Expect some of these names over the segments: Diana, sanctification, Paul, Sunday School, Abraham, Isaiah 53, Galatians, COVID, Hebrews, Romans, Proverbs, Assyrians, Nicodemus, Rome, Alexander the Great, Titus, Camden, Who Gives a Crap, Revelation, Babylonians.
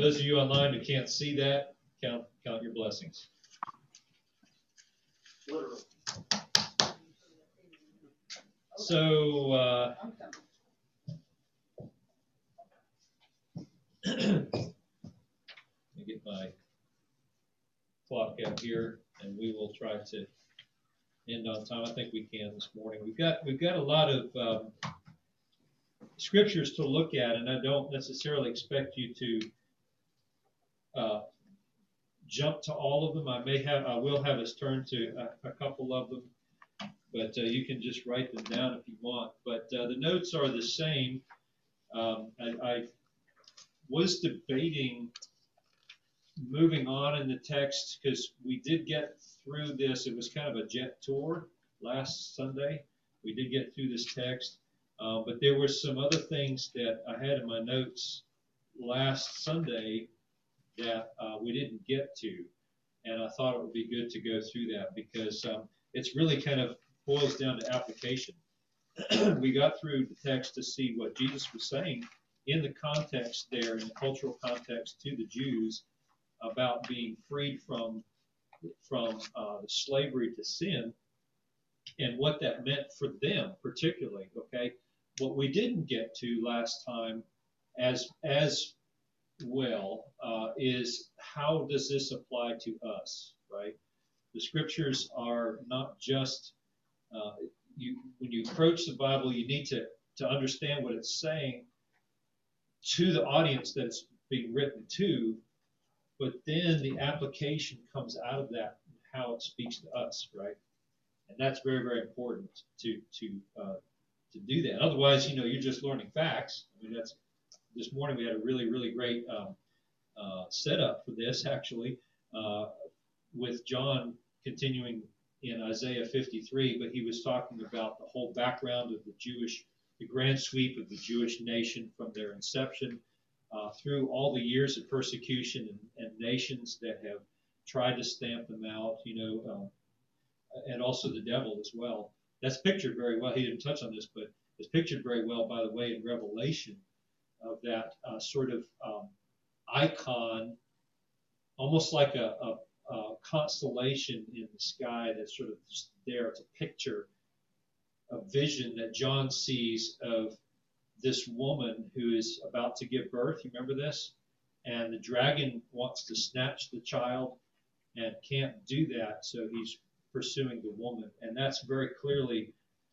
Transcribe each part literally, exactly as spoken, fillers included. Those of you online who can't see that, count count your blessings. Literally. So uh, let me get my clock out here, and we will try to end on time. I think we can this morning. We've got we've got a lot of um, scriptures to look at, and I don't necessarily expect you to uh, jump to all of them. I may have I will have us turn to a, a couple of them. But uh, you can just write them down if you want. But uh, the notes are the same. Um, I, I was debating moving on in the text because we did get through this. It was kind of a jet tour last Sunday. We did get through this text. Uh, but there were some other things that I had in my notes last Sunday that uh, we didn't get to. And I thought it would be good to go through that because um, it's really kind of boils down to application. We got through the text to see what Jesus was saying in the context there, in the cultural context to the Jews about being freed from from uh, slavery to sin and what that meant for them particularly. Okay, what we didn't get to last time as as well uh, is how does this apply to us, right? The scriptures are not just Uh, you, when you approach the Bible, you need to, to understand what it's saying to the audience that it's being written to, but then the application comes out of that and how it speaks to us, right? And that's very, very important to to uh, to do that. Otherwise, you know, you're just learning facts. I mean, that's this morning we had a really, really great um, uh, setup for this actually uh, with John continuing in Isaiah fifty-three, but he was talking about the whole background of the Jewish, the grand sweep of the Jewish nation from their inception uh, through all the years of persecution and, and nations that have tried to stamp them out, you know, um, and also the devil as well. That's pictured very well. He didn't touch on this, but it's pictured very well, by the way, in Revelation of that uh, sort of um, icon, almost like a, a Uh, constellation in the sky that's sort of just there. It's a picture, a vision that John sees of this woman who is about to give birth. You remember this? And the dragon wants to snatch the child and can't do that, so he's pursuing the woman. And that's very clearly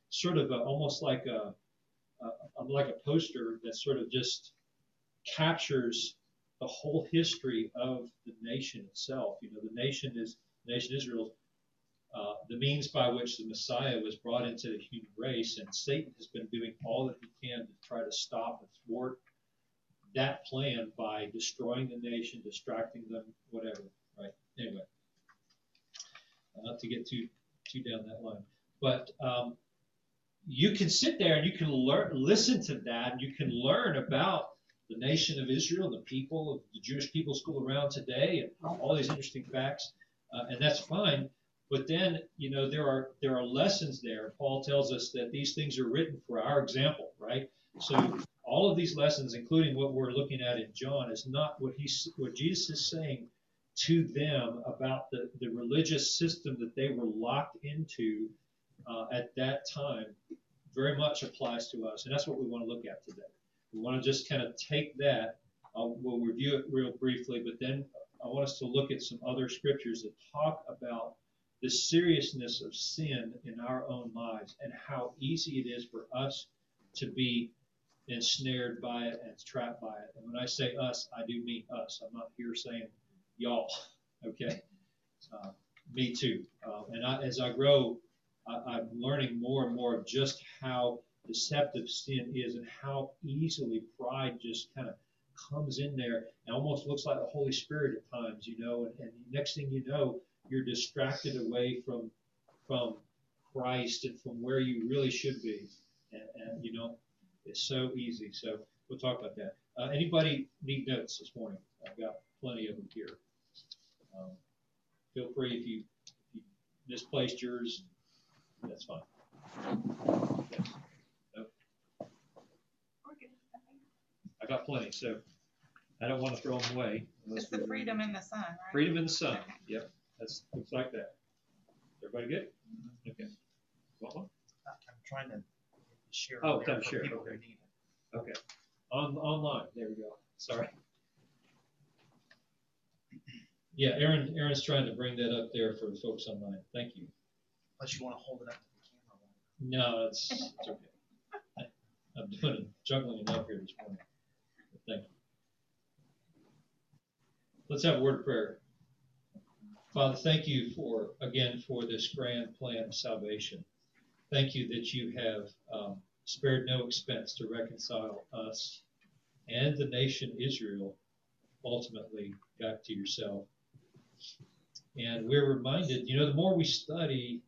sort of a, almost like a, a like a poster that sort of just captures the whole history of the nation itself. You know, the nation is the nation Israel, uh, the means by which the Messiah was brought into the human race, and Satan has been doing all that he can to try to stop and thwart that plan by destroying the nation, distracting them, whatever. Right? Anyway, not to get too too down that line, but um, you can sit there and you can learn, listen to that, and you can learn about the nation of Israel, the people of the Jewish people school around today, and all these interesting facts, uh, and that's fine. But then, you know, there are there are lessons there. Paul tells us that these things are written for our example, right? So all of these lessons, including what we're looking at in John, is not what he's what Jesus is saying to them about the the religious system that they were locked into uh, at that time. Very much applies to us, and that's what we want to look at today. We want to just kind of take that, uh, we'll review it real briefly, but then I want us to look at some other scriptures that talk about the seriousness of sin in our own lives and how easy it is for us to be ensnared by it and trapped by it. And when I say us, I do mean us. I'm not here saying y'all, okay? Uh, me too. Uh, and I, as I grow, I, I'm learning more and more of just how deceptive sin is and how easily pride just kind of comes in there and almost looks like the Holy Spirit at times, you know, and, and next thing you know, you're distracted away from from Christ and from where you really should be. And, and you know, it's so easy. So we'll talk about that. Uh, anybody need notes this morning? I've got plenty of them here. Um, feel free if you, if you misplaced yours, that's fine. Okay. I got plenty, so I don't want to throw them away. It's the freedom in the sun, right? Freedom in the sun. Okay. Yep. That's looks like that. Everybody good? Mm-hmm. Okay. What one? I'm trying to share. Oh, time share. Okay. Okay. On online. There we go. Sorry. Yeah, Aaron. Aaron's trying to bring that up there for the folks online. Thank you. Unless you want to hold it up to the camera. No, it's, it's okay. I, I'm doing juggling enough here this morning. Thank you. Let's have a word of prayer. Father, thank you for, again, for this grand plan of salvation. Thank you that you have um, spared no expense to reconcile us and the nation Israel ultimately back to yourself. And we're reminded, you know, the more we study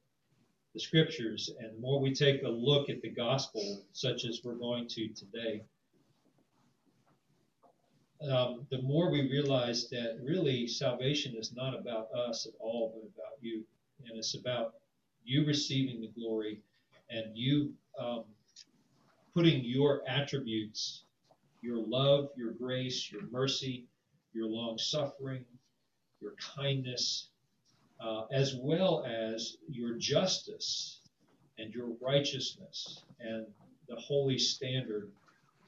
the scriptures and the more we take a look at the gospel, such as we're going to today, um, the more we realize that really salvation is not about us at all, but about you. And it's about you receiving the glory and you um, putting your attributes, your love, your grace, your mercy, your long-suffering, your kindness, uh, as well as your justice and your righteousness and the holy standard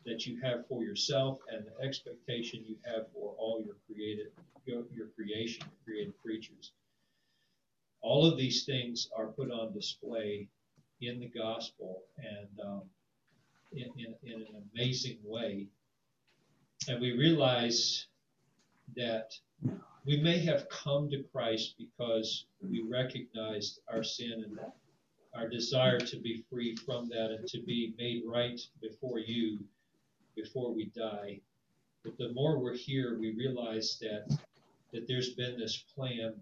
that you have for yourself and the expectation you have for all your created, your, your creation, your created creatures. All of these things are put on display in the gospel and um, in, in, in an amazing way. And we realize that we may have come to Christ because we recognized our sin and our desire to be free from that and to be made right before you, before we die. But the more we're here, we realize that, that there's been this plan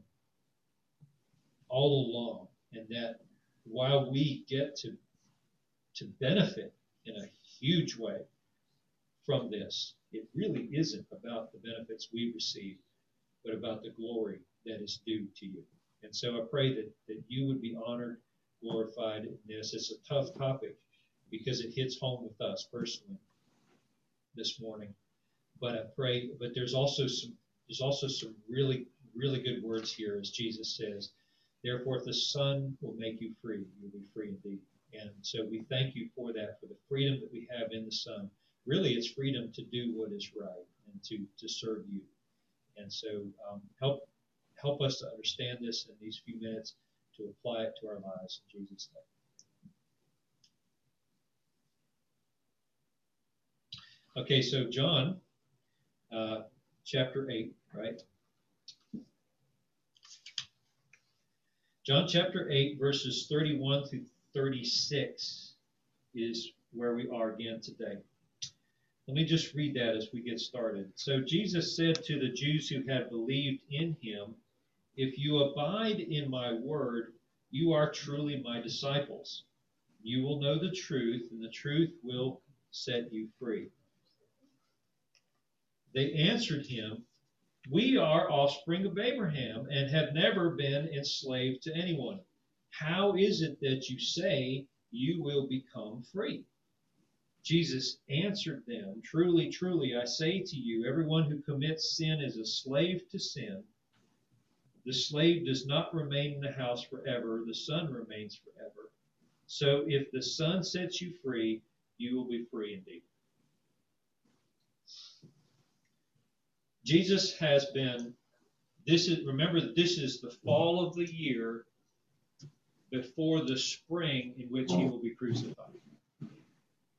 all along, and that while we get to, to benefit in a huge way from this, it really isn't about the benefits we receive, but about the glory that is due to you. And so I pray that, that you would be honored, glorified in this. It's a tough topic because it hits home with us personally this morning. But I pray, but there's also some there's also some really, really good words here, as Jesus says, therefore if the Son will make you free, you'll be free indeed. And so we thank you for that, for the freedom that we have in the Son. Really, it's freedom to do what is right and to, to serve you. And so um, help help us to understand this in these few minutes, to apply it to our lives in Jesus' name. Okay, so John, uh, chapter eight, right? John chapter eight, verses thirty-one through thirty-six is where we are again today. Let me just read that as we get started. So Jesus said to the Jews who had believed in him, if you abide in my word, you are truly my disciples. You will know the truth, and the truth will set you free. They answered him, we are offspring of Abraham and have never been enslaved to anyone. How is it that you say you will become free? Jesus answered them, truly, truly, I say to you, everyone who commits sin is a slave to sin. The slave does not remain in the house forever. The Son remains forever. So if the Son sets you free, you will be free indeed. Jesus has been, this is, remember that this is the fall of the year before the spring in which he will be crucified.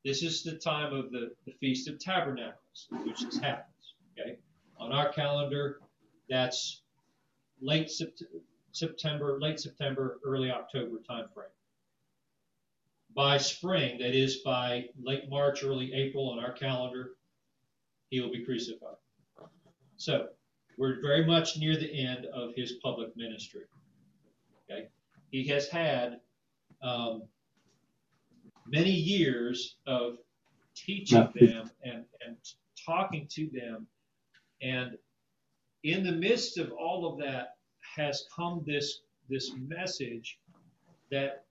This is the time of the, the Feast of Tabernacles, which this happens, okay? On our calendar, that's late sept September, late September, early October time frame. By spring, that is by late March, early April on our calendar, he will be crucified. So we're very much near the end of his public ministry, okay? He has had Um, many years of teaching them and, and talking to them. And in the midst of all of that has come this, this message that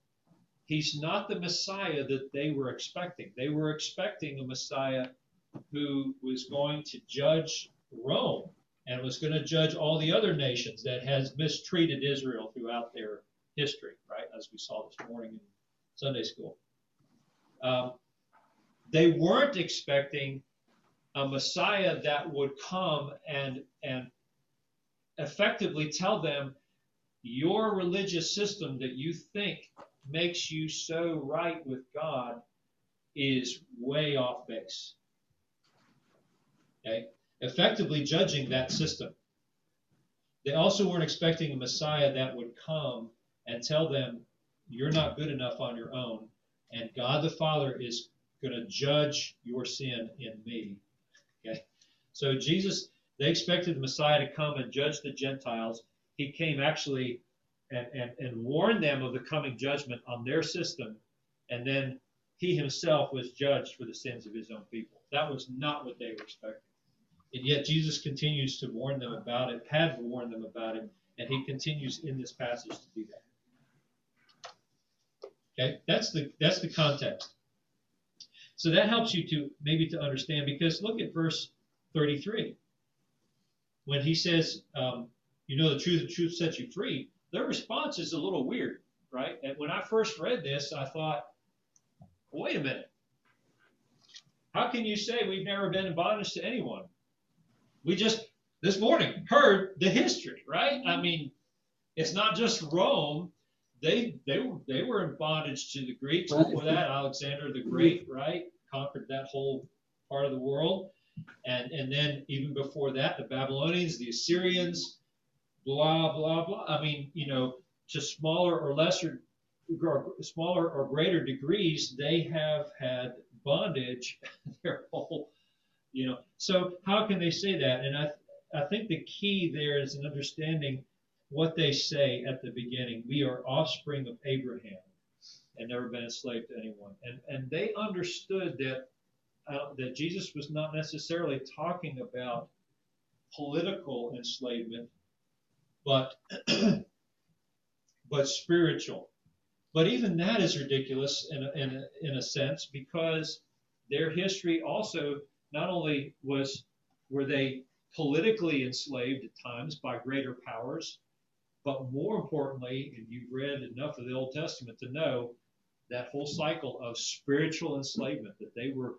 he's not the Messiah that they were expecting. They were expecting a Messiah who was going to judge Rome and was going to judge all the other nations that has mistreated Israel throughout their history, right, as we saw this morning in Sunday school. Um, they weren't expecting a Messiah that would come and, and effectively tell them, your religious system that you think makes you so right with God is way off base. Okay? Effectively judging that system. They also weren't expecting a Messiah that would come and tell them, you're not good enough on your own, and God the Father is going to judge your sin in me. Okay? So Jesus, they expected the Messiah to come and judge the Gentiles. He came actually and, and, and warned them of the coming judgment on their system, and then he himself was judged for the sins of his own people. That was not what they were expecting. And yet Jesus continues to warn them about it, had warned them about it, and he continues in this passage to do that. Okay, that's the, that's the context. So that helps you to maybe to understand, because look at verse thirty-three. When he says, um, you know the truth, the truth sets you free, their response is a little weird, right? And when I first read this, I thought, wait a minute. How can you say we've never been in bondage to anyone? We just, this morning, heard the history, right? I mean, it's not just Rome. They they, they were in bondage to the Greeks. Before that, Alexander the Great, right, conquered that whole part of the world. And, and then even before that, the Babylonians, the Assyrians, blah, blah, blah. I mean, you know, to smaller or lesser, or smaller or greater degrees, they have had bondage their whole, you know. So how can they say that? And I, th I think the key there is in understanding what they say at the beginning. We are offspring of Abraham and never been enslaved to anyone. And, and they understood that, uh, that Jesus was not necessarily talking about political enslavement, but but spiritual. But even that is ridiculous in a, in, a, in a sense, because their history also not only was were they politically enslaved at times by greater powers, but more importantly, and you've read enough of the Old Testament to know that whole cycle of spiritual enslavement, that they were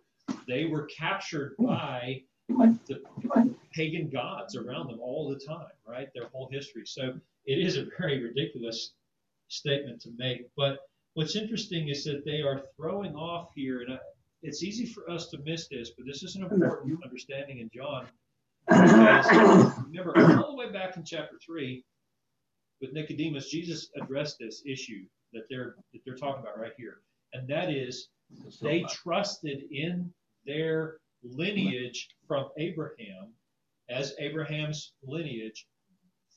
they were captured by the pagan gods around them all the time, right? Their whole history. So it is a very ridiculous statement to make. But what's interesting is that they are throwing off here, and I, it's easy for us to miss this, but this is an important understanding in John. Because remember, all the way back in chapter three, with Nicodemus, Jesus addressed this issue that they're that they're talking about right here, and that is they trusted in their lineage from Abraham as Abraham's lineage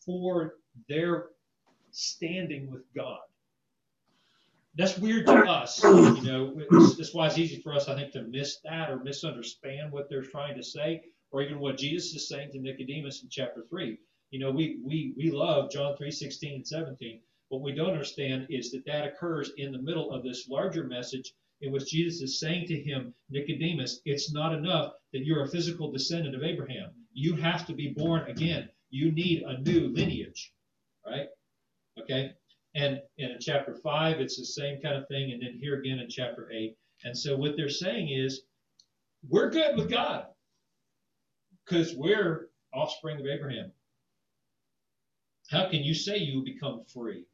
for their standing with God. That's weird to us, you know. That's why it's easy for us, I think, to miss that or misunderstand what they're trying to say, or even what Jesus is saying to Nicodemus in chapter three. You know, we we we love John three sixteen and seventeen. What we don't understand is that that occurs in the middle of this larger message in which Jesus is saying to him, Nicodemus, it's not enough that you're a physical descendant of Abraham. You have to be born again. You need a new lineage, right? Okay, and, and in chapter five, it's the same kind of thing, and then here again in chapter eight. And so what they're saying is, we're good with God because we're offspring of Abraham. How can you say you become free?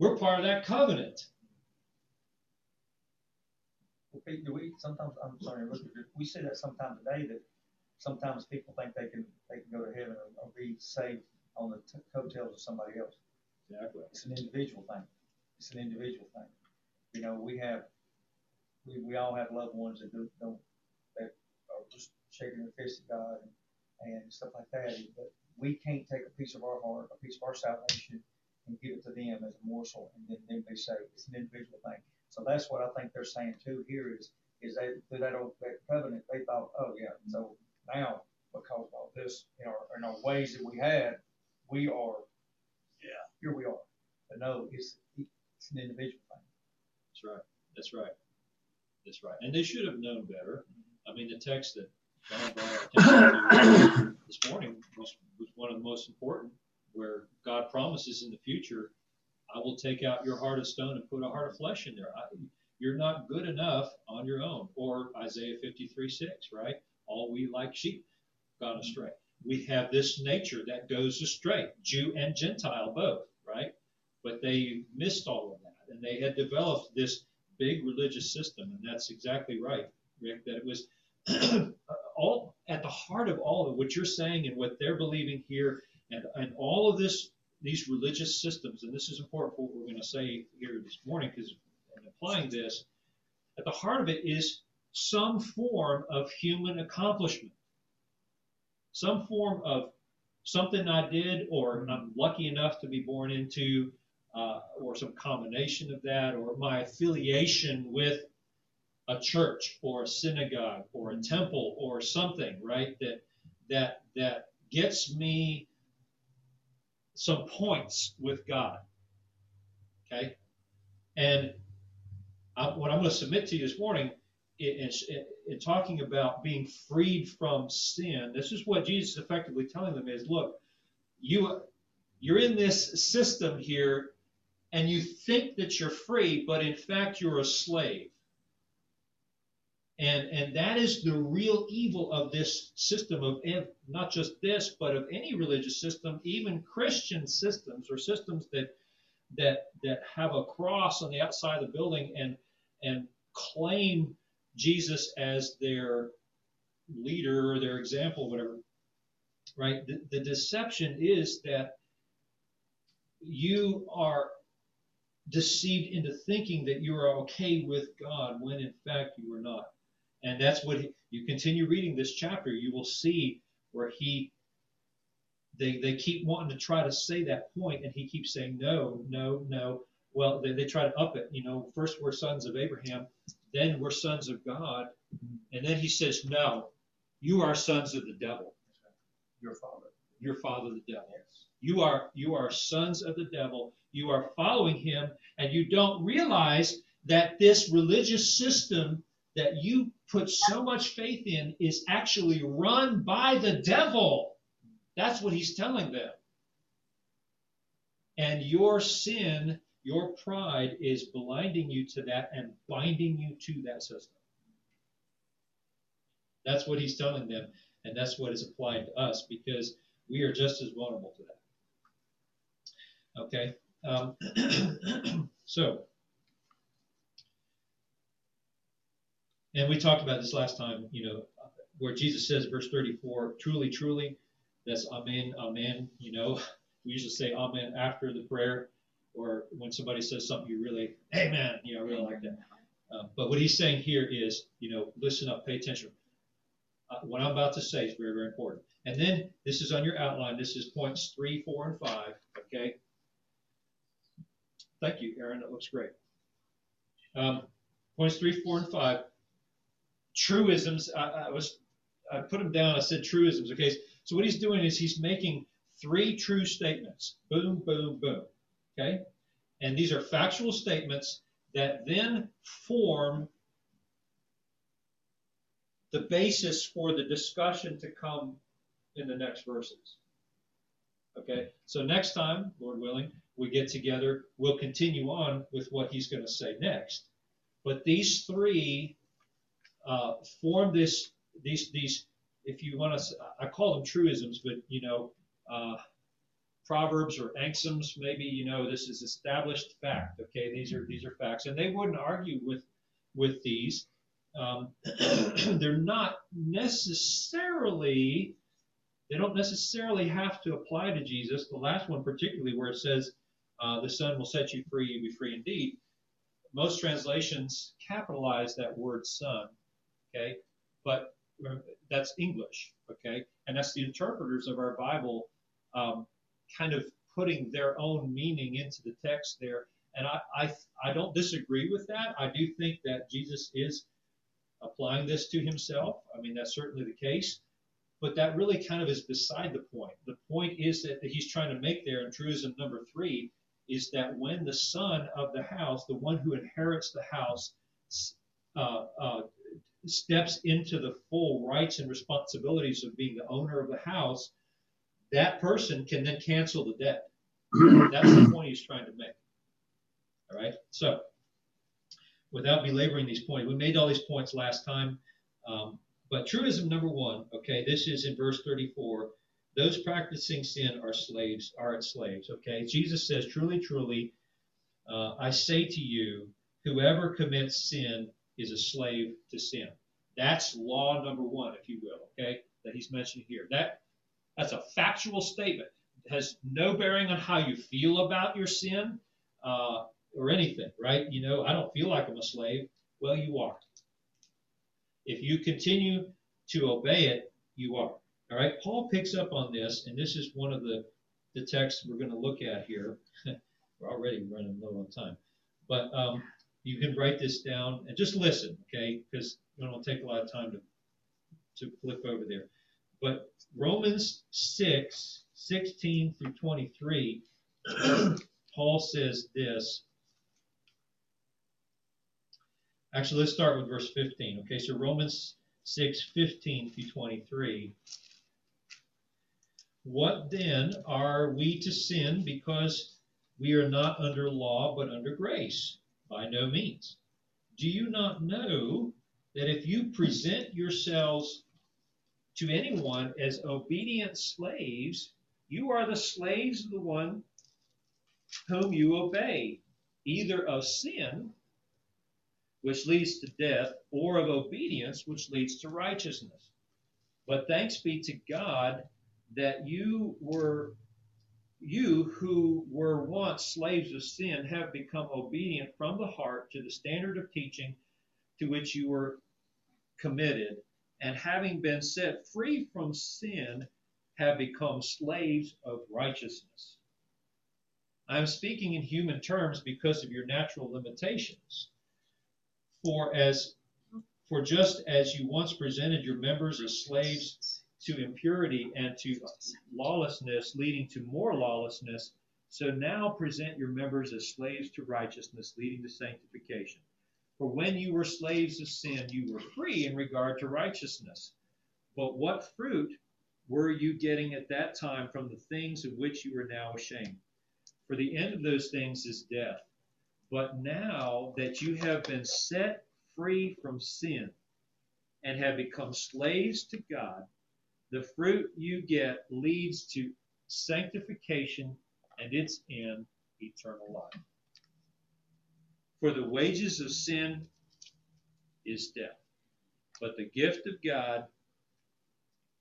We're part of that covenant. Okay, do we sometimes, I'm sorry, we say that sometimes today, that sometimes people think they can, they can go to heaven or be saved on the coattails of somebody else. Exactly. It's an individual thing. It's an individual thing. You know, we have, we, we all have loved ones that don't, don't, that are just shaking their fist at God and, and stuff like that. But we can't take a piece of our heart, a piece of our salvation, and give it to them as a morsel, and then then be saved. It's an individual thing. So that's what I think they're saying too here is, is they through that old that covenant, they thought, oh yeah, mm-hmm. So now because of all this, in our in our ways that we had. We are, yeah, here we are. But no, it's, it's an individual thing. That's right. That's right. That's right. And they should have known better. I mean, the text that Diana this morning was, was one of the most important, where God promises in the future, I will take out your heart of stone and put a heart of flesh in there. I, you're not good enough on your own. Or Isaiah fifty-three six, right? All we like sheep gone astray. We have this nature that goes astray, Jew and Gentile both, right? But they missed all of that, and they had developed this big religious system, and that's exactly right, Rick, that it was all at the heart of all of what you're saying and what they're believing here, and, and all of this, these religious systems, and this is important for what we're going to say here this morning, because in applying this, at the heart of it is some form of human accomplishment, some form of something I did, or I'm lucky enough to be born into, uh, or some combination of that, or my affiliation with a church or a synagogue or a temple or something, right? That that that gets me some points with God. Okay, and I, what I'm going to submit to you this morning. In, in, in talking about being freed from sin, this is what Jesus is effectively telling them is, look, you, you're in this system here, and you think that you're free, but in fact you're a slave. And, and that is the real evil of this system, of not just this, but of any religious system, even Christian systems or systems that, that, that have a cross on the outside of the building and, and claim Jesus as their leader or their example, whatever, right? The, the deception is that you are deceived into thinking that you are okay with God when in fact you are not. And that's what, he, you continue reading this chapter, you will see where he, they, they keep wanting to try to say that point, and he keeps saying, no, no, no. Well, they, they try to up it, you know, first we're sons of Abraham, then we're sons of God, and then he says, no, you are sons of the devil. Your father. Your father, the devil. Yes. You are, you are sons of the devil. You are following him, and you don't realize that this religious system that you put so much faith in is actually run by the devil. That's what he's telling them. And your sin, your pride is blinding you to that and binding you to that system. That's what he's telling them, and that's what is applied to us, because we are just as vulnerable to that. Okay, um, so, and we talked about this last time, you know, where Jesus says, verse thirty-four, truly, truly, that's amen, amen, you know, we usually say amen after the prayer, or when somebody says something, you really, amen, you know, really like that. Uh, but what he's saying here is, you know, listen up, pay attention. Uh, what I'm about to say is very, very important. And then this is on your outline. This is points three, four, and five, okay? Thank you, Aaron. That looks great. Um, points three, four, and five. Truisms, I, I, was, I put them down. I said truisms, okay? So what he's doing is he's making three true statements. Boom, boom, boom. Okay, and these are factual statements that then form the basis for the discussion to come in the next verses. Okay, so next time, Lord willing, we get together, we'll continue on with what he's going to say next. But these three uh, form this, these, these, if you want to, I call them truisms, but you know, uh, Proverbs or axioms, maybe, you know, this is established fact. Okay, these are these are facts, and they wouldn't argue with with these. Um, they're not necessarily, they don't necessarily have to apply to Jesus. The last one, particularly, where it says, uh, "The Son will set you free; you'll be free indeed." Most translations capitalize that word "Son." Okay, but that's English. Okay, and that's the interpreters of our Bible. Um, kind of putting their own meaning into the text there. And I, I I don't disagree with that. I do think that Jesus is applying this to himself. I mean, that's certainly the case. But that really kind of is beside the point. The point is that, that he's trying to make there in truism number three is that when the son of the house, the one who inherits the house, uh, uh, steps into the full rights and responsibilities of being the owner of the house, that person can then cancel the debt. That's the point he's trying to make. All right. So without belaboring these points, we made all these points last time. Um, but truism number one, okay, this is in verse thirty-four. Those practicing sin are slaves, are its slaves. Okay. Jesus says, truly, truly, uh, I say to you, whoever commits sin is a slave to sin. That's law number one, if you will, okay, that he's mentioning here. That that's a factual statement. It has no bearing on how you feel about your sin uh, or anything, right? You know, I don't feel like I'm a slave. Well, you are. If you continue to obey it, you are. All right, Paul picks up on this, and this is one of the, the texts we're going to look at here. We're already running low on time. But um, you can write this down and just listen, okay, because it won't take a lot of time to to flip over there. But Romans six, sixteen through twenty-three, Paul says this. Actually, let's start with verse fifteen, okay? So Romans six, fifteen through twenty-three. What then are we to sin because we are not under law but under grace? By no means. Do you not know that if you present yourselves to anyone as obedient slaves, you are the slaves of the one whom you obey, either of sin, which leads to death, or of obedience, which leads to righteousness? But thanks be to God that you were You who were once slaves of sin have become obedient from the heart to the standard of teaching to which you were committed, and having been set free from sin, have become slaves of righteousness. I am speaking in human terms because of your natural limitations. For as for just as you once presented your members as slaves to impurity and to lawlessness, leading to more lawlessness, so now present your members as slaves to righteousness, leading to sanctification. For when you were slaves of sin, you were free in regard to righteousness. But what fruit were you getting at that time from the things of which you are now ashamed? For the end of those things is death. But now that you have been set free from sin and have become slaves to God, the fruit you get leads to sanctification, and it's in eternal life. For the wages of sin is death, but the gift of God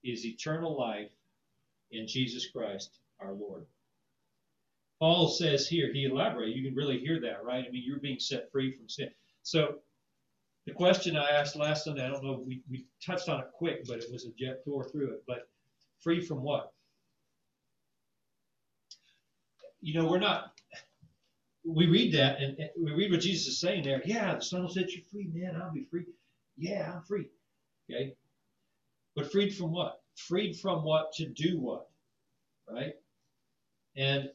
is eternal life in Jesus Christ our Lord. Paul says here, he elaborates, you can really hear that, right? I mean, you're being set free from sin. So the question I asked last Sunday, I don't know, we, we touched on it quick, but it was a jet tour through it. But free from what? You know, we're not, we read that, and, and we read what Jesus is saying there. Yeah, the Son will set you free, man, I'll be free. Yeah, I'm free. Okay? But freed from what? Freed from what to do what? Right? And,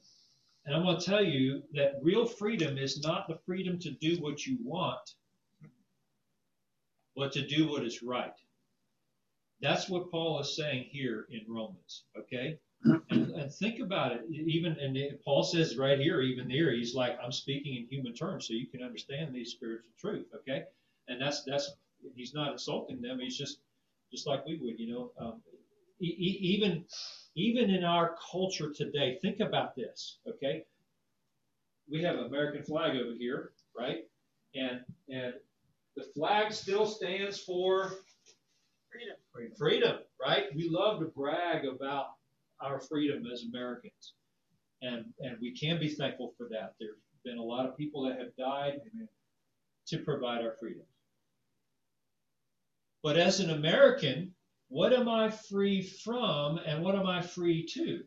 and I'm going to tell you that real freedom is not the freedom to do what you want, but to do what is right. That's what Paul is saying here in Romans, okay? And, and think about it. Even and Paul says right here, even there, he's like, I'm speaking in human terms so you can understand these spiritual truth, okay? And that's, that's he's not insulting them. He's just just like we would, you know. Um, e e even, even in our culture today, think about this, okay? We have an American flag over here, right? And and... the flag still stands for freedom. freedom. Freedom, right? We love to brag about our freedom as Americans, and and we can be thankful for that. There's been a lot of people that have died Amen. to provide our freedom. But as an American, what am I free from, and what am I free to?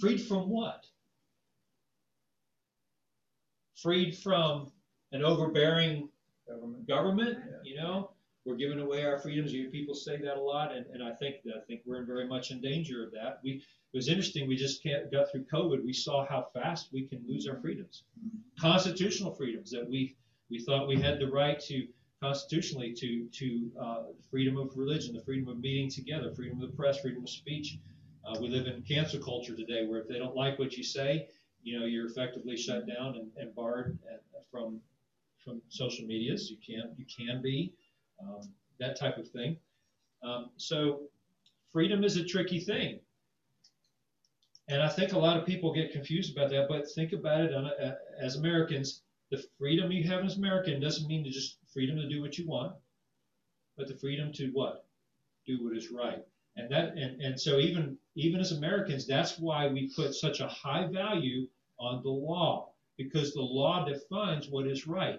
Freed from what? Freed from an overbearing government, government yeah. You know, we're giving away our freedoms. You people say that a lot, and, and I think that I think we're very much in danger of that. We it was interesting. We just can't, got through COVID. We saw how fast we can lose our freedoms, mm-hmm. constitutional freedoms that we we thought we had the right to constitutionally to to uh, freedom of religion, the freedom of meeting together, freedom of the press, freedom of speech. Uh, we live in cancel culture today, where if they don't like what you say, you know, you're effectively shut down and, and barred at, from from social medias. You can you can be um, that type of thing. Um, so freedom is a tricky thing. And I think a lot of people get confused about that, but think about it on a, as Americans. The freedom you have as American doesn't mean to just freedom to do what you want, but the freedom to what? Do what is right. And that and, and so even even as Americans, that's why we put such a high value on the law, because the law defines what is right.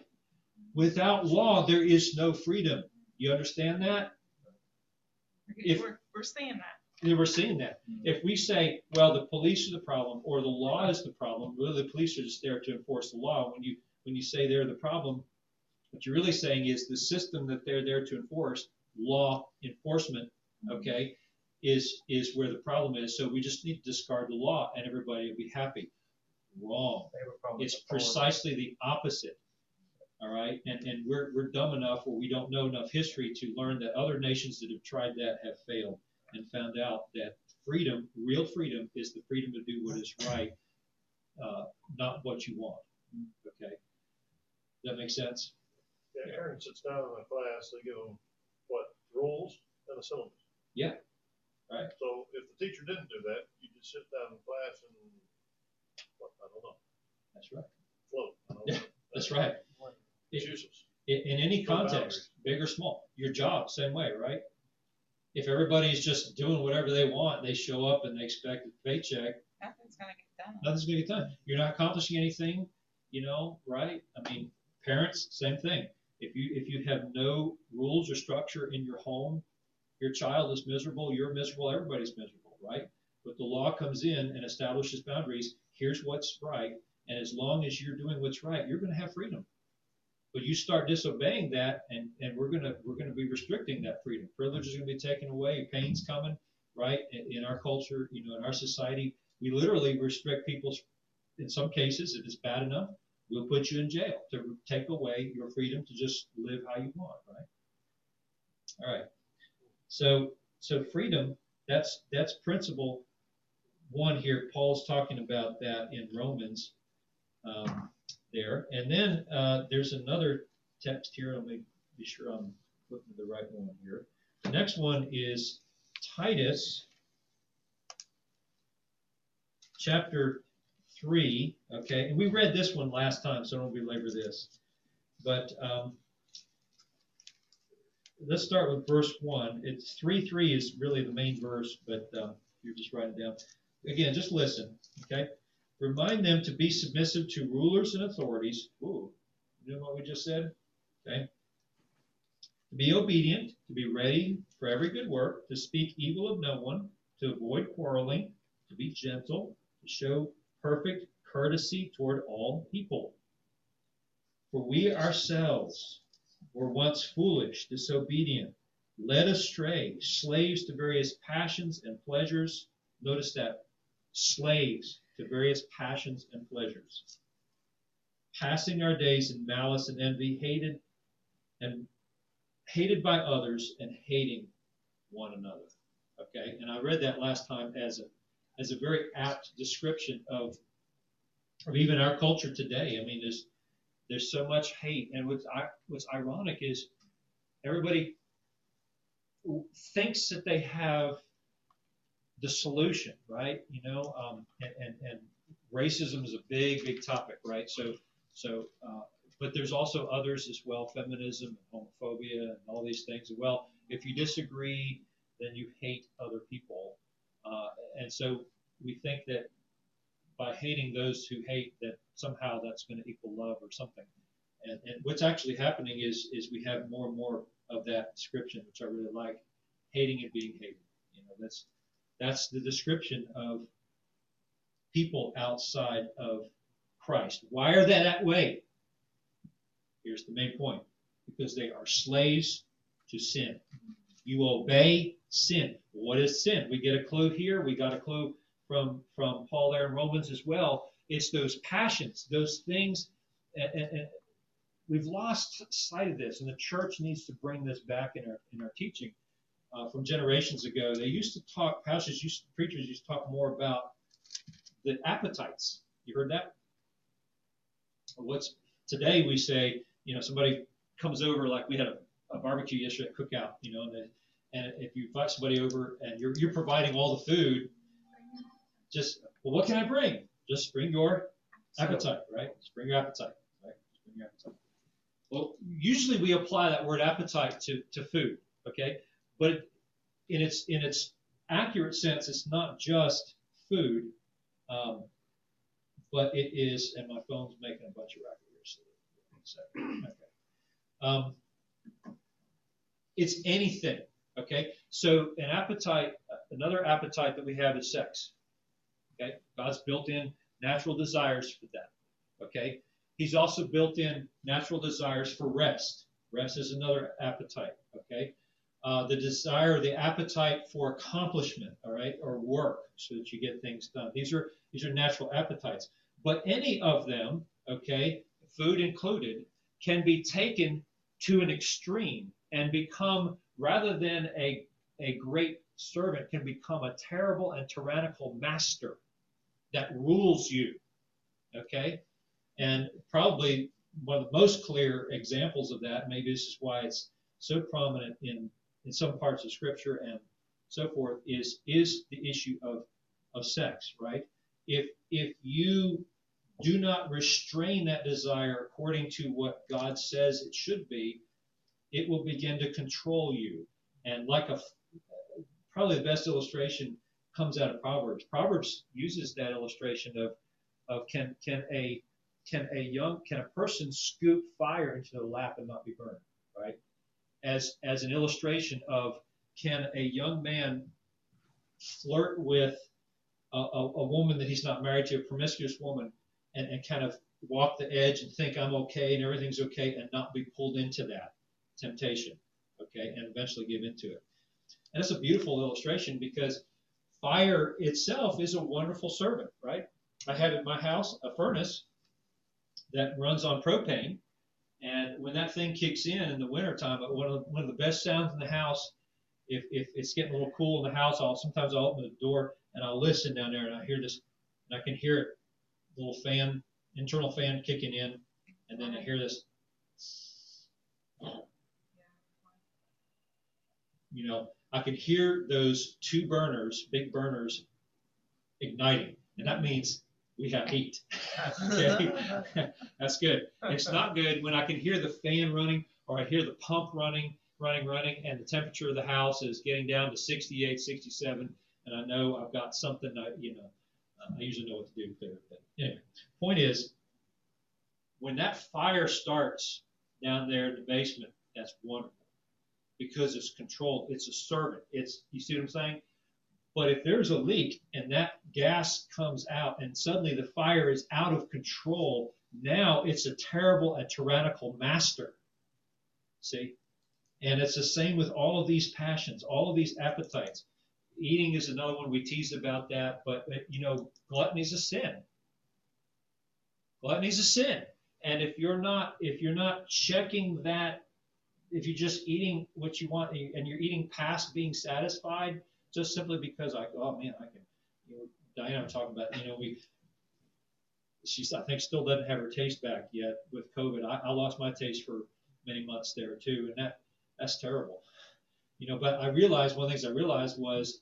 Without law, there is no freedom. You understand that? If, we're, we're seeing that. We're seeing that. If we say, well, the police are the problem, or the law is the problem, well, the police are just there to enforce the law. When you when you say they're the problem, what you're really saying is the system that they're there to enforce, law enforcement, okay, is is where the problem is. So we just need to discard the law, and everybody will be happy. Wrong. It's precisely the opposite. All right, and and we're we're dumb enough, or we don't know enough history to learn that other nations that have tried that have failed and found out that freedom, real freedom, is the freedom to do what is right, uh, not what you want. Okay, that makes sense. Yeah, Karen sits down in my class. They give them what, rules and a syllabus. Yeah, right. So if the teacher didn't do that, you just sit down in class and what, I don't know. That's right. Float. I don't know. That's right. It, in any context, big or small, your job, same way, right? If everybody's just doing whatever they want, they show up and they expect a paycheck. Nothing's going to get done. Nothing's going to get done. You're not accomplishing anything, you know, right? I mean, parents, same thing. If you if you have no rules or structure in your home, your child is miserable. You're miserable. Everybody's miserable, right? But the law comes in and establishes boundaries. Here's what's right, and as long as you're doing what's right, you're going to have freedom. But you start disobeying that, and, and we're gonna we're gonna be restricting that freedom. Privilege is gonna be taken away. Pain's coming, right? In, in our culture, you know, in our society, we literally restrict people's. In some cases, if it's bad enough, we'll put you in jail to take away your freedom to just live how you want, right? All right. So so freedom, that's that's principle one here. Paul's talking about that in Romans. Um, There and then uh, there's another text here. Let me be sure I'm looking at the right one here. The next one is Titus chapter three. Okay, and we read this one last time, so I don't belabor this. But um, let's start with verse one. It's three three is really the main verse, but um, you're just writing it down. Again, just listen. Okay. Remind them to be submissive to rulers and authorities. Ooh, you know what we just said? Okay. To be obedient, to be ready for every good work, to speak evil of no one, to avoid quarreling, to be gentle, to show perfect courtesy toward all people. For we ourselves were once foolish, disobedient, led astray, slaves to various passions and pleasures. Notice that. Slaves to various passions and pleasures, passing our days in malice and envy, hated and hated by others and hating one another. Okay, and I read that last time as a as a very apt description of of even our culture today. I mean, there's there's so much hate, and what's what's ironic is everybody thinks that they have the solution, right? You know, um, and, and, and racism is a big, big topic, right? So, so, uh, but there's also others as well, feminism, and homophobia, and all these things. Well, if you disagree, then you hate other people. Uh, and so we think that by hating those who hate, that somehow that's going to equal love or something. And, and what's actually happening is, is we have more and more of that description, which I really like, hating and being hated. You know, that's, That's the description of people outside of Christ. Why are they that way? Here's the main point. Because they are slaves to sin. You obey sin. What is sin? We get a clue here. We got a clue from, from Paul there in Romans as well. It's those passions, those things. And, and, and We've lost sight of this, and the church needs to bring this back in our in our teaching. Uh, from generations ago, they used to talk. Pastors, used to, preachers used to talk more about the appetites. You heard that? What's today? We say, you know, somebody comes over. Like we had a, a barbecue yesterday, at cookout. You know, and, they, and if you invite somebody over and you're you're providing all the food, just well, what can I bring? Just bring your appetite, right? Just bring your appetite, right? Just bring your appetite. Well, usually we apply that word appetite to to food, okay? But in its in its accurate sense, it's not just food, um, but it is. And my phone's making a bunch of racket here. So one second. Okay. Um, it's anything. Okay. So an appetite, another appetite that we have is sex. Okay. God's built in natural desires for that. Okay. He's also built in natural desires for rest. Rest is another appetite. Okay. Uh, the desire, the appetite for accomplishment, all right, or work, so that you get things done. These are these are natural appetites, but any of them, okay, food included, can be taken to an extreme and become, rather than a a great servant, can become a terrible and tyrannical master that rules you, okay, and probably one of the most clear examples of that. Maybe this is why it's so prominent in. in some parts of Scripture and so forth, is is the issue of, of sex, right? If if you do not restrain that desire according to what God says it should be, it will begin to control you. And like a, probably the best illustration comes out of Proverbs. Proverbs uses that illustration of of can can a can a young can a person scoop fire into their lap and not be burned, right? As, as an illustration of, can a young man flirt with a, a, a woman that he's not married to, a promiscuous woman, and, and kind of walk the edge and think I'm okay and everything's okay and not be pulled into that temptation, okay, and eventually give into it. And it's a beautiful illustration because fire itself is a wonderful servant, right? I have at my house a furnace that runs on propane. And when that thing kicks in in the wintertime, one of the, one of the best sounds in the house, if, if it's getting a little cool in the house, I'll sometimes I'll open the door and I'll listen down there and I hear this, and I can hear it, little fan, internal fan kicking in, and then I hear this, you know, I can hear those two burners, big burners, igniting, and that means we have heat. Okay. That's good. It's not good when I can hear the fan running or I hear the pump running, running, running, and the temperature of the house is getting down to sixty-eight, sixty-seven, and I know I've got something. I, you know, I usually know what to do there. But anyway, point is, when that fire starts down there in the basement, that's wonderful because it's controlled. It's a servant. It's, you see what I'm saying? But if there's a leak and that gas comes out and suddenly the fire is out of control, now it's a terrible and tyrannical master. See? And it's the same with all of these passions, all of these appetites. Eating is another one. We teased about that. But, you know, gluttony is a sin. Gluttony is a sin. And if you're not, if you're not checking that, if you're just eating what you want and you're eating past being satisfied, just simply because I, oh man, I can, you know, Diana talking about, you know, we, she's, I think, still doesn't have her taste back yet with COVID. I, I lost my taste for many months there too, and that, that's terrible. You know, but I realized, one of the things I realized was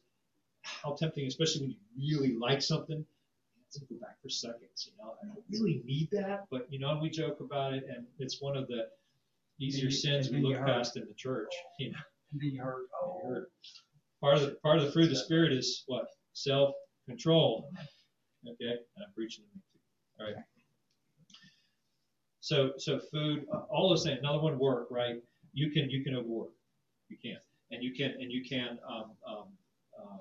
how tempting, especially when you really like something, to go back for seconds, you know, I don't really need that, but you know, we joke about it, and it's one of the easier and sins and we look past in the church, you know. And then you heard, oh. You heard. Part of, the, part of the fruit of the Spirit is what? Self-control. Okay, and I'm preaching to me too. All right. So, so food, all those things. Another one, work. Right? You can, you can overwork. You can, and you can, and you can um, um, uh,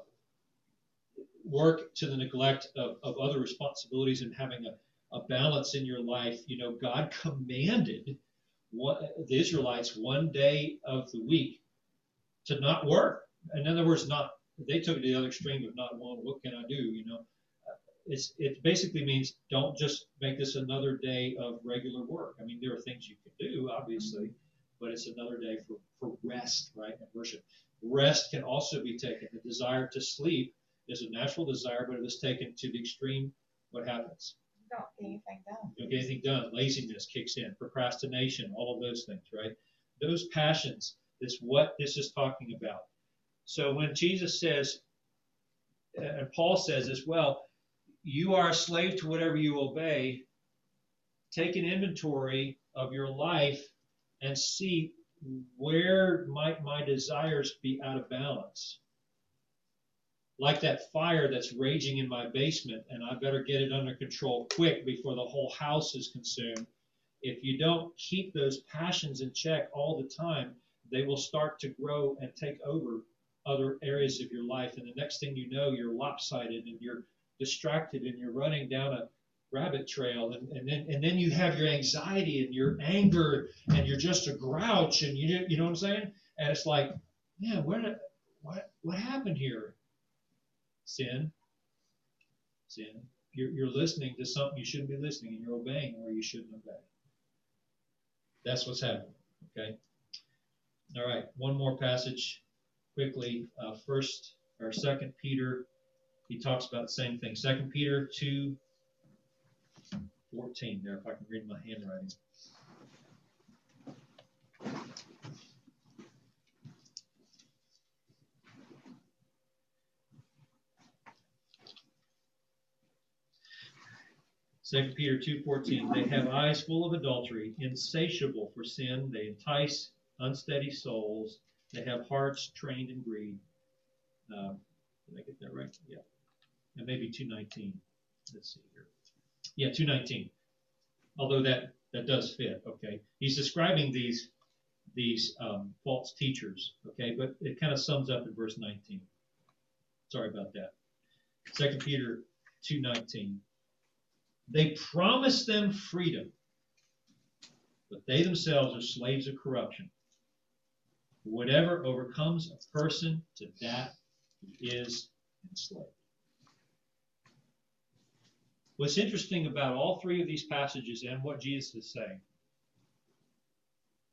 work to the neglect of, of other responsibilities and having a, a balance in your life. You know, God commanded one, the Israelites one day of the week to not work. In other words, not they took it to the other extreme of not wanting. What can I do? You know, it's, it basically means don't just make this another day of regular work. I mean, there are things you can do, obviously, but it's another day for, for rest, right, and worship. Rest can also be taken. The desire to sleep is a natural desire, but if it's taken to the extreme, what happens? You don't get anything done. You don't get anything done. Laziness kicks in, procrastination, all of those things, right? Those passions is what this is talking about. So when Jesus says, and Paul says as well, you are a slave to whatever you obey, take an inventory of your life and see where might my desires be out of balance. Like that fire that's raging in my basement, and I better get it under control quick before the whole house is consumed. If you don't keep those passions in check all the time, they will start to grow and take over other areas of your life. And the next thing you know, you're lopsided and you're distracted and you're running down a rabbit trail. And, and then and then you have your anxiety and your anger and you're just a grouch. And you you know what I'm saying? And it's like, yeah, where, what, what happened here? Sin. Sin. You're, you're listening to something you shouldn't be listening, and you're obeying where you shouldn't obey. That's what's happening, okay? All right, one more passage quickly. Uh, first or Second Peter, he talks about the same thing. Second Peter two fourteen. There, if I can read my handwriting. Second Peter two fourteen. They have eyes full of adultery, insatiable for sin. They entice unsteady souls. They have hearts trained in greed. Um, did I get that right? Yeah. And maybe two nineteen. Let's see here. Yeah, two nineteen. Although that, that does fit, okay. He's describing these, these um, false teachers, okay, but it kind of sums up in verse nineteen. Sorry about that. Second Peter two nineteen. They promise them freedom, but they themselves are slaves of corruption. Whatever overcomes a person, to that he is enslaved. What's interesting about all three of these passages and what Jesus is saying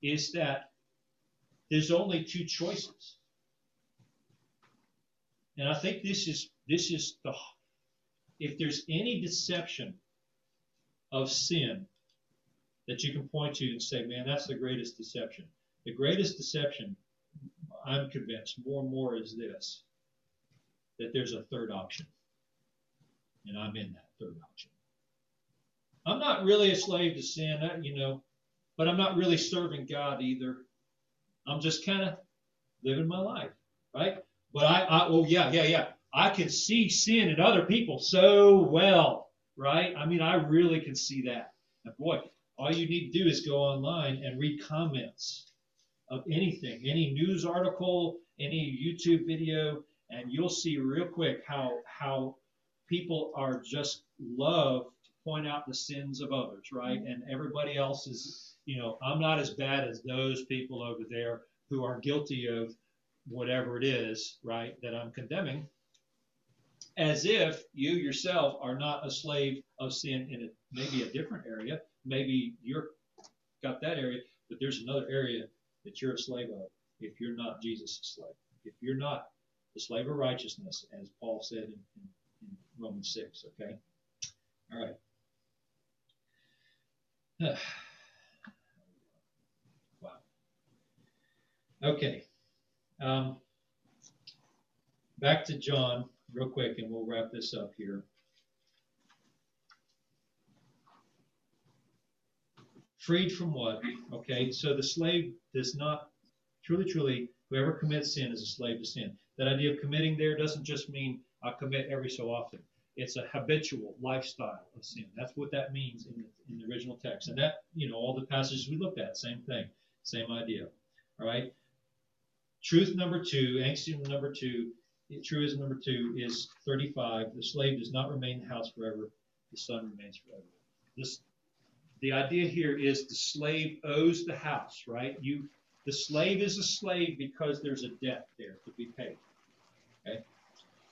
is that there's only two choices. And I think this is this is the, if there's any deception of sin that you can point to and say, man, that's the greatest deception. The greatest deception, I'm convinced, more and more is this, that there's a third option. And I'm in that third option. I'm not really a slave to sin, you know, but I'm not really serving God either. I'm just kind of living my life, right? But I, I, oh yeah, yeah, yeah. I can see sin in other people so well, right? I mean, I really can see that. And boy, all you need to do is go online and read comments of anything, any news article, any YouTube video, and you'll see real quick how how people are just love to point out the sins of others, right? And everybody else is, you know, I'm not as bad as those people over there who are guilty of whatever it is, right, that I'm condemning, as if you yourself are not a slave of sin in a, maybe a different area. Maybe you're got that area, but there's another area that you're a slave of, if you're not Jesus' slave. If you're not the slave of righteousness, as Paul said in, in, in Romans six, okay? All right. Wow. Okay. Um, back to John real quick, and we'll wrap this up here. Freed from what? Okay, so the slave does not, truly, truly, whoever commits sin is a slave to sin. That idea of committing there doesn't just mean I commit every so often. It's a habitual lifestyle of sin. That's what that means in the, in the original text. And that, you know, all the passages we looked at, same thing, same idea. All right? Truth number two, axiom number two, truism number two is thirty-five. The slave does not remain in the house forever. The son remains forever. This The idea here is the slave owes the house, right? You, the slave is a slave because there's a debt there to be paid, okay?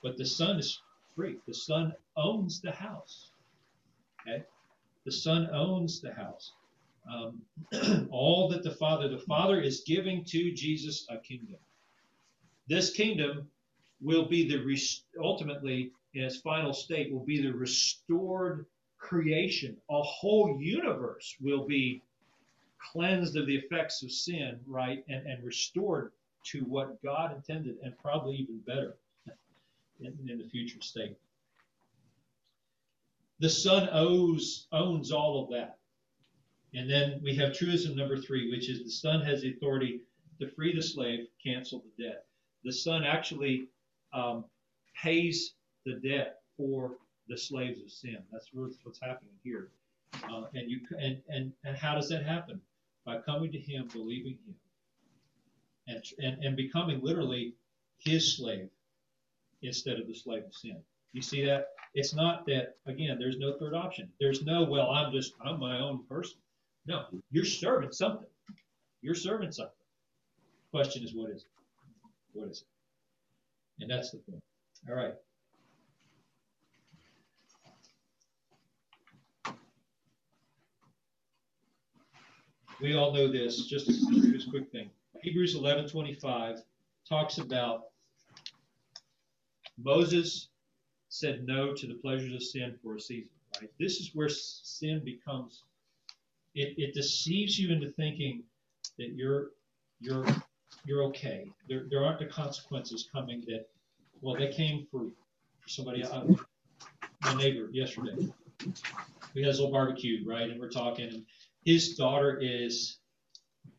But the son is free. The son owns the house. Okay? The son owns the house. Um, all that the Father, the Father is giving to Jesus a kingdom. This kingdom will be the, rest- ultimately, in its final state, will be the restored creation. A whole universe will be cleansed of the effects of sin, right, and, and restored to what God intended, and probably even better in, in the future state. The Son owes, owns all of that. And then we have truism number three, which is the Son has the authority to free the slave, cancel the debt. The Son actually um, pays the debt for the slaves of sin. That's what's happening here. Uh, and you and, and and how does that happen? By coming to Him, believing Him, and and, and becoming literally His slave instead of the slave of sin. You see that? It's not that, again, there's no third option. There's no, well, I'm just, I'm my own person. No, you're serving something. You're serving something. The question is, what is it? What is it? And that's the point. All right. We all know this. Just a quick thing. Hebrews eleven twenty-five talks about Moses said no to the pleasures of sin for a season. Right? This is where sin becomes. It, it deceives you into thinking that you're you're you're okay. There there aren't the consequences coming that. Well, they came for, for somebody. I, my neighbor yesterday. We had his little barbecue, right? And we're talking. And his daughter is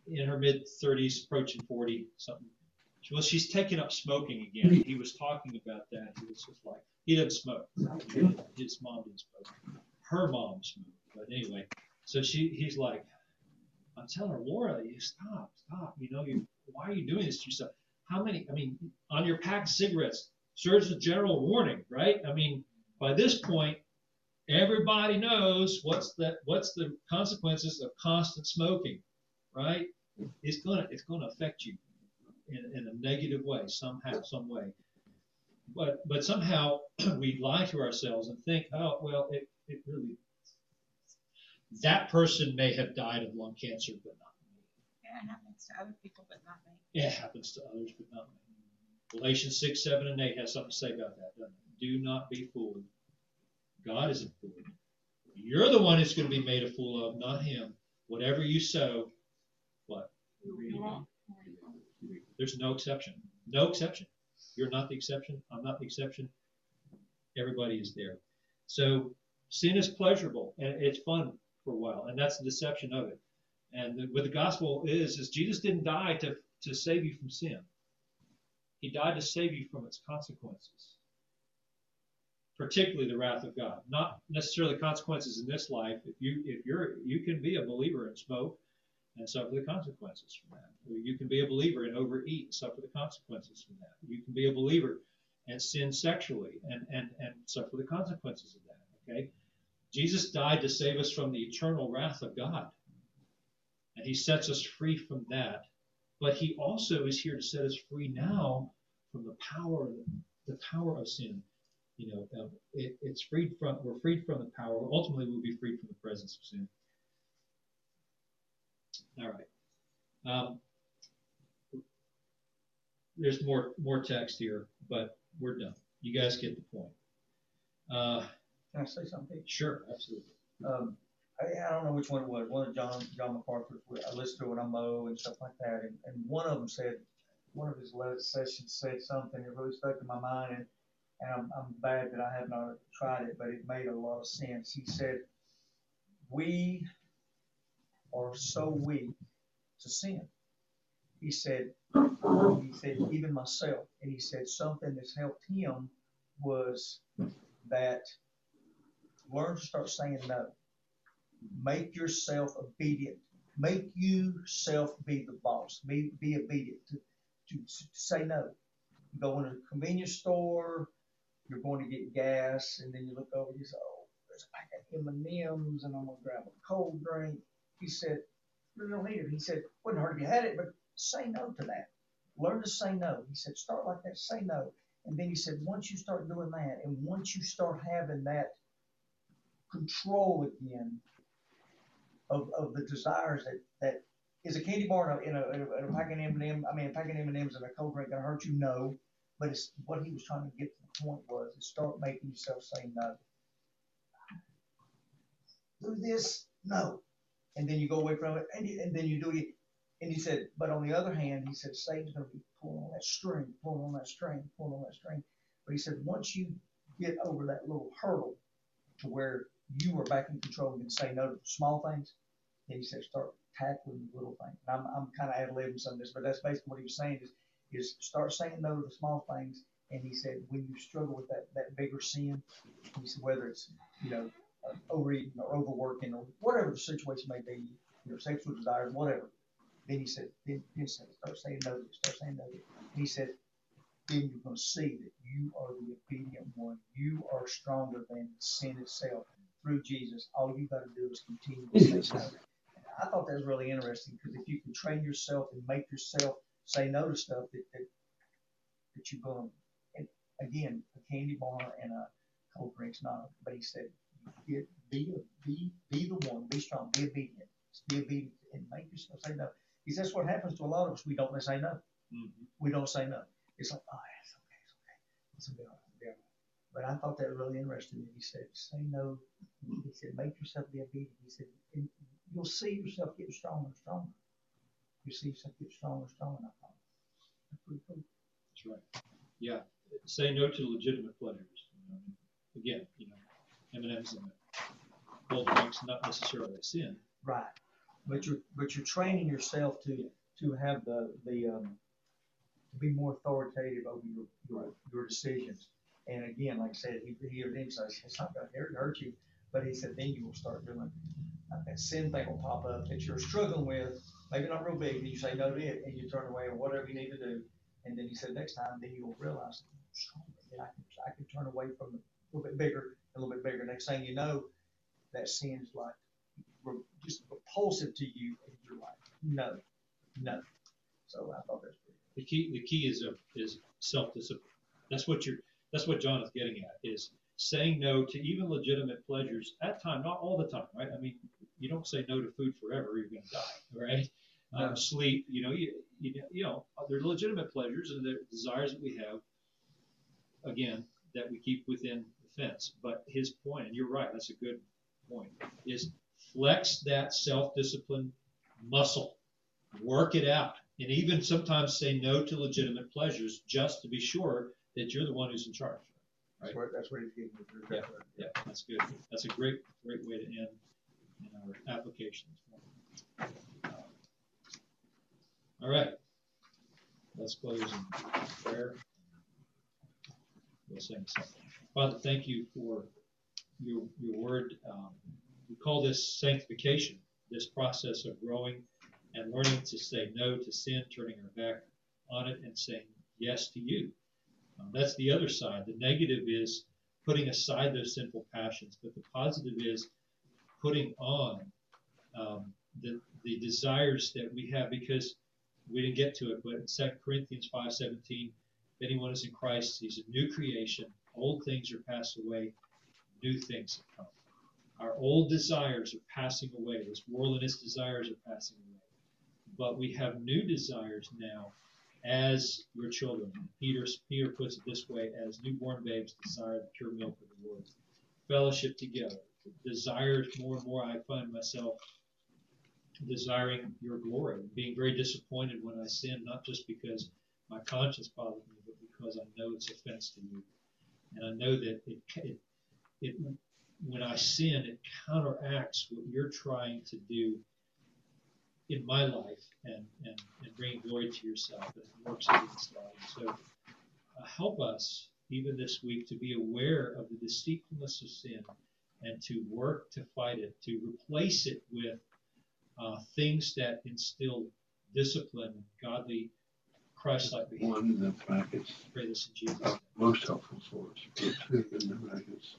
in her mid thirties, approaching forty, something. Well, she's taking up smoking again. He was talking about that. He was just like, he didn't smoke. His mom didn't smoke. Her mom smoked. But anyway, so she, he's like, I'm telling her, Laura, you stop, stop. You know, you, why are you doing this to yourself? How many, I mean, on your pack cigarettes, serves a general warning, right? I mean, by this point, everybody knows what's the, what's the consequences of constant smoking, right? It's gonna, it's gonna affect you in, in a negative way, somehow, some way. But but somehow we lie to ourselves and think, oh, well, it, it really, that person may have died of lung cancer, but not me. Yeah, it happens to other people, but not me. Yeah, it happens to others, but not me. Galatians six, seven, and eight has something to say about that, doesn't it? Do not be fooled. God isn't fooled. You're the one that's going to be made a fool of, not him. Whatever you sow, what? There's no exception. No exception. You're not the exception. I'm not the exception. Everybody is there. So sin is pleasurable, and it's fun for a while, and that's the deception of it. And the, what the gospel is, is Jesus didn't die to, to save you from sin. He died to save you from its consequences, particularly the wrath of God. Not necessarily consequences in this life. If you if you're you can be a believer and smoke and suffer the consequences from that. Or you can be a believer and overeat and suffer the consequences from that. You can be a believer and sin sexually and, and, and suffer the consequences of that. Okay? Jesus died to save us from the eternal wrath of God. And he sets us free from that. But he also is here to set us free now from the power, the power of sin. You know, it, it's freed from, we're freed from the power. Ultimately, we'll be freed from the presence of sin. All right. Um, there's more more text here, but we're done. You guys get the point. Uh, Can I say something? Sure, absolutely. Um, I, I don't know which one it was. One of John John MacArthur's. I listened to it on Mo and stuff like that, and, and one of them said, one of his last sessions said something that really stuck in my mind, and, and I'm, I'm bad that I have not tried it, but it made a lot of sense. He said, we are so weak to sin. He said, he said, even myself. And he said something that's helped him was that learn to start saying no. Make yourself obedient. Make yourself be the boss. Be, be obedient. To, to, to say no. You go in a convenience store, you're going to get gas, and then you look over and you say, oh, there's a pack of M and M's, and I'm going to grab a cold drink. He said, you don't need it. He said, wouldn't hurt if you had it, but say no to that. Learn to say no. He said, start like that. Say no. And then he said, once you start doing that, and once you start having that control again of of the desires that, that is a candy bar in a, in a, in a pack of M and M's, I mean, a pack of M and M's and a cold drink going to hurt you? No. But it's what he was trying to get to the point was to start making yourself say no. Do this? No. And then you go away from it, and, and then you do it. And he said, but on the other hand, he said, Satan's going to be pulling on that string, pulling on that string, pulling on that string. But he said, once you get over that little hurdle to where you are back in control and can say no to the small things, then he said, start tackling the little things. And I'm, I'm kind of ad-libbing some of this, but that's basically what he was saying is, is start saying no to the small things. And he said, when you struggle with that, that bigger sin, he said, whether it's, you know, uh, overeating or overworking or whatever the situation may be, you know, sexual desires, whatever. Then he said, then he said, start saying no to it, start saying no to it. And he said, then you're going to see that you are the obedient one. You are stronger than sin itself. Through Jesus, all you got to do is continue to say no. And I thought that was really interesting because if you can train yourself and make yourself say no to stuff that, that, that you're going to, and again, a candy bar and a cold drink's not. But he said, get, be, be, be the one, be strong, be obedient. Just be obedient and make yourself say no. Because that's what happens to a lot of us. We don't say no. Mm-hmm. We don't say no. It's like, oh, it's okay, it's okay. It's okay, it's okay. But I thought that was really interesting. He said, say no. He said, make yourself be obedient. He said, and you'll see yourself get stronger and stronger. You'll see yourself get stronger and stronger. I thought, that's pretty cool. That's right. Yeah. Say no to legitimate pleasures. You know? Again, you know, M and M's and cold drinks, not necessarily a sin. Right. But you're but you're training yourself to to have the the um, to be more authoritative over your your, your decisions. And again, like I said, he he emphasized it's not going to hurt you, but he said then you will start doing like that sin thing will pop up that you're struggling with, maybe not real big, and you say no to it, and you turn away or whatever you need to do. And then he said next time, then you will realize that I can I can turn away from the, a little bit bigger, a little bit bigger. Next thing you know, that sin is like just repulsive to you in your life. No, no. So I thought that's pretty. The key, the key is a, is self-discipline. That's what you're. That's what John is getting at. Is saying no to even legitimate pleasures at time, not all the time, right? I mean, you don't say no to food forever. You're going to die, right? No. Um, sleep. You know, you, you you know, they're legitimate pleasures and they're desires that we have. Again, that we keep within the fence. But his point, and you're right. That's a good point. Is flex that self-discipline muscle. Work it out. And even sometimes say no to legitimate pleasures just to be sure that you're the one who's in charge. Right? That's where, that's where he's getting it. Yeah, yeah, that's good. That's a great, great way to end in our application. All right. Let's close in prayer. We'll sing something. Father, thank you for your, your word. Um, We call this sanctification, this process of growing and learning to say no to sin, turning our back on it, and saying yes to you. Um, that's the other side. The negative is putting aside those sinful passions, but the positive is putting on um, the, the desires that we have because we didn't get to it. But in Second Corinthians five seventeen, if anyone is in Christ, he's a new creation. Old things are passed away. New things have come. Our old desires are passing away. Those worldliness desires are passing away. But we have new desires now as your children. Peter, Peter puts it this way, as newborn babes desire the pure milk of the Word. Fellowship together. Desires more and more. I find myself desiring your glory. Being very disappointed when I sin, not just because my conscience bothers me, but because I know it's offense to you. And I know that it it, it when I sin, it counteracts what you're trying to do in my life and, and, and bring glory to yourself. And it works against God. So uh, help us, even this week, to be aware of the deceitfulness of sin and to work to fight it, to replace it with uh, things that instill discipline, godly, Christ-like behavior. One in the brackets. Pray this in Jesus' name. Most helpful for us. Two in the brackets.